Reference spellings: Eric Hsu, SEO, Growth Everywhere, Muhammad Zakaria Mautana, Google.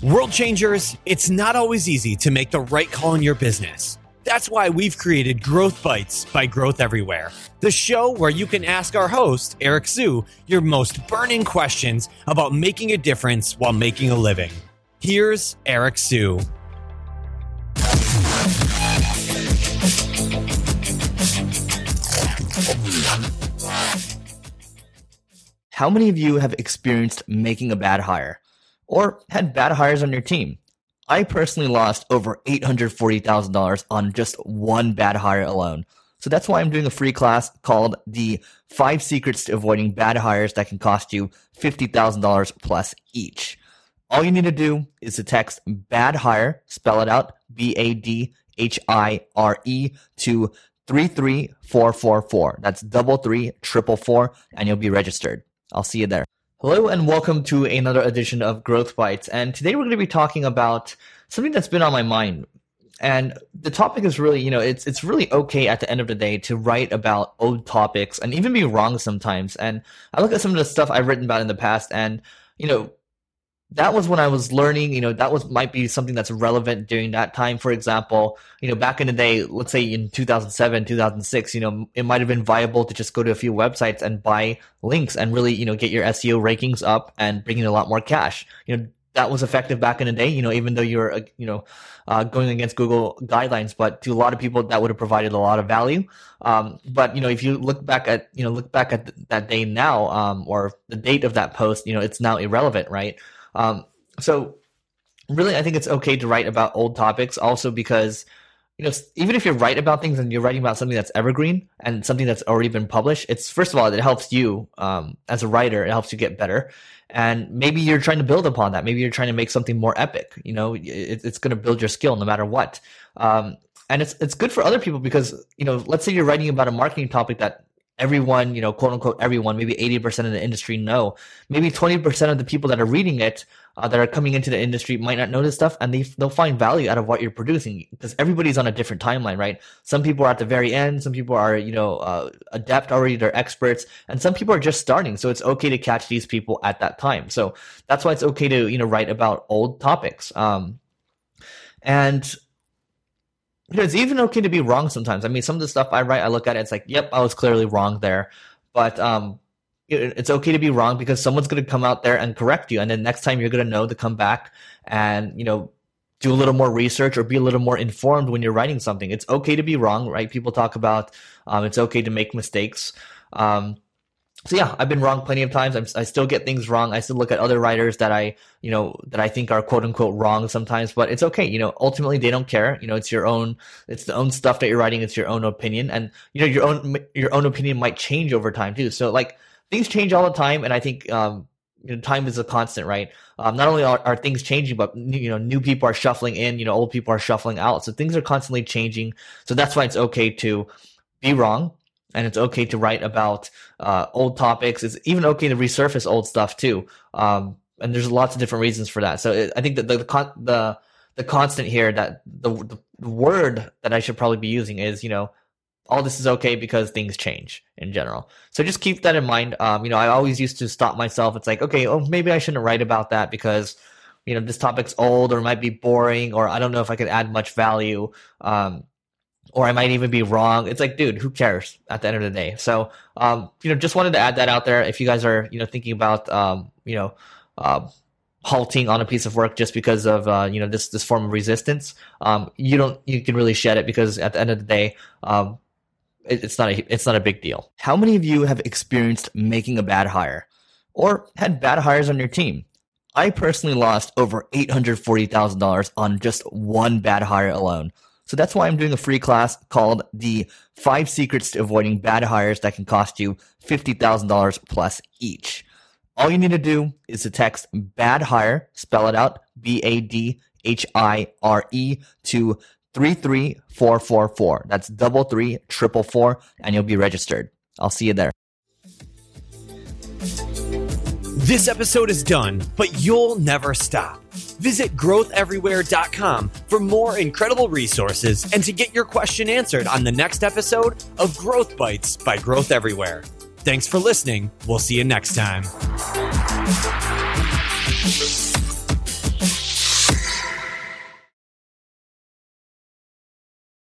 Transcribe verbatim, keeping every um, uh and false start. World changers, it's not always easy to make the right call in your business. That's why we've created Growth Bites by Growth Everywhere, the show where you can ask our host, Eric Hsu, your most burning questions about making a difference while making a living. Here's Eric Hsu. How many of you have experienced making a bad hire? Or had bad hires on your team? I personally lost over eight hundred forty thousand dollars on just one bad hire alone. So that's why I'm doing a free class called The Five Secrets to Avoiding Bad Hires That Can Cost You fifty thousand dollars Plus Each. All you need to do is to text bad hire, spell it out, B A D H I R E, to three three four four four. That's double three, triple four, and you'll be registered. I'll see you there. Hello and welcome to another edition of Growth Bites, and today we're going to be talking about something that's been on my mind. And the topic is really, you know, it's it's really okay at the end of the day to write about old topics and even be wrong sometimes. And I look at some of the stuff I've written about in the past, and you know, that was when I was learning. You know, that was might be something that's relevant during that time. For example, you know, back in the day, let's say in two thousand seven, two thousand six, you know, it might have been viable to just go to a few websites and buy links and really, you know, get your S E O rankings up and bring in a lot more cash. You know, that was effective back in the day. You know, even though you're, you know, uh, going against Google guidelines, but to a lot of people that would have provided a lot of value. Um, but you know, if you look back at, you know, look back at th- that day now, um, or the date of that post, you know, it's now irrelevant, right? Um, so really, I think it's okay to write about old topics also because, you know, even if you're right about things and you're writing about something that's evergreen and something that's already been published, it's first of all, it helps you, um, as a writer, it helps you get better. And maybe you're trying to build upon that. Maybe you're trying to make something more epic, you know, it, it's going to build your skill no matter what. Um, and it's, it's good for other people because, you know, let's say you're writing about a marketing topic that everyone, you know, quote unquote, everyone, maybe eighty percent of the industry know. Maybe twenty percent of the people that are reading it, uh, that are coming into the industry might not know this stuff, and they, they'll find value out of what you're producing because everybody's on a different timeline, right? Some people are at the very end. Some people are, you know, uh, adept already, they're experts, and some people are just starting. So it's okay to catch these people at that time. So that's why it's okay to, you know, write about old topics. Um, and You know, it's even okay to be wrong sometimes. I mean, some of the stuff I write, I look at it, it's like, yep, I was clearly wrong there. But um, it's okay to be wrong because someone's going to come out there and correct you. And then next time you're going to know to come back and, you know, do a little more research or be a little more informed when you're writing something. It's okay to be wrong, right? People talk about um, it's okay to make mistakes. Um, so yeah, I've been wrong plenty of times. I'm, I still get things wrong. I still look at other writers that I, you know, that I think are quote unquote wrong sometimes, but it's okay. You know, ultimately they don't care. You know, it's your own, it's the own stuff that you're writing. It's your own opinion. And you know, your own, your own opinion might change over time too. So like things change all the time. And I think, um, you know, time is a constant, right? Um, not only are, are things changing, but you know, new people are shuffling in, you know, old people are shuffling out. So things are constantly changing. So that's why it's okay to be wrong. And it's okay to write about uh, old topics. It's even okay to resurface old stuff too. Um, and there's lots of different reasons for that. So it, I think that the, the the the constant here, that the, the word that I should probably be using is, you know, all this is okay because things change in general. So just keep that in mind. Um, you know, I always used to stop myself. It's like, okay, oh, maybe I shouldn't write about that because, you know, this topic's old or might be boring or I don't know if I could add much value. Um, Or I might even be wrong. It's like, dude, who cares at the end of the day? So, um, you know, just wanted to add that out there. If you guys are, you know, thinking about, um, you know, uh, halting on a piece of work just because of, uh, you know, this this form of resistance, um, you don't, you can really shed it because at the end of the day, um, it, it's not a, it's not a big deal. How many of you have experienced making a bad hire, or had bad hires on your team? I personally lost over eight hundred forty thousand dollars on just one bad hire alone. So that's why I'm doing a free class called The Five Secrets to Avoiding Bad Hires That Can Cost You fifty thousand dollars Plus Each. All you need to do is to text bad hire, spell it out, B A D H I R E, to three three four four four. That's double three, triple four, and you'll be registered. I'll see you there. This episode is done, but you'll never stop. Visit growth everywhere dot com for more incredible resources and to get your question answered on the next episode of Growth Bites by Growth Everywhere. Thanks for listening. We'll see you next time.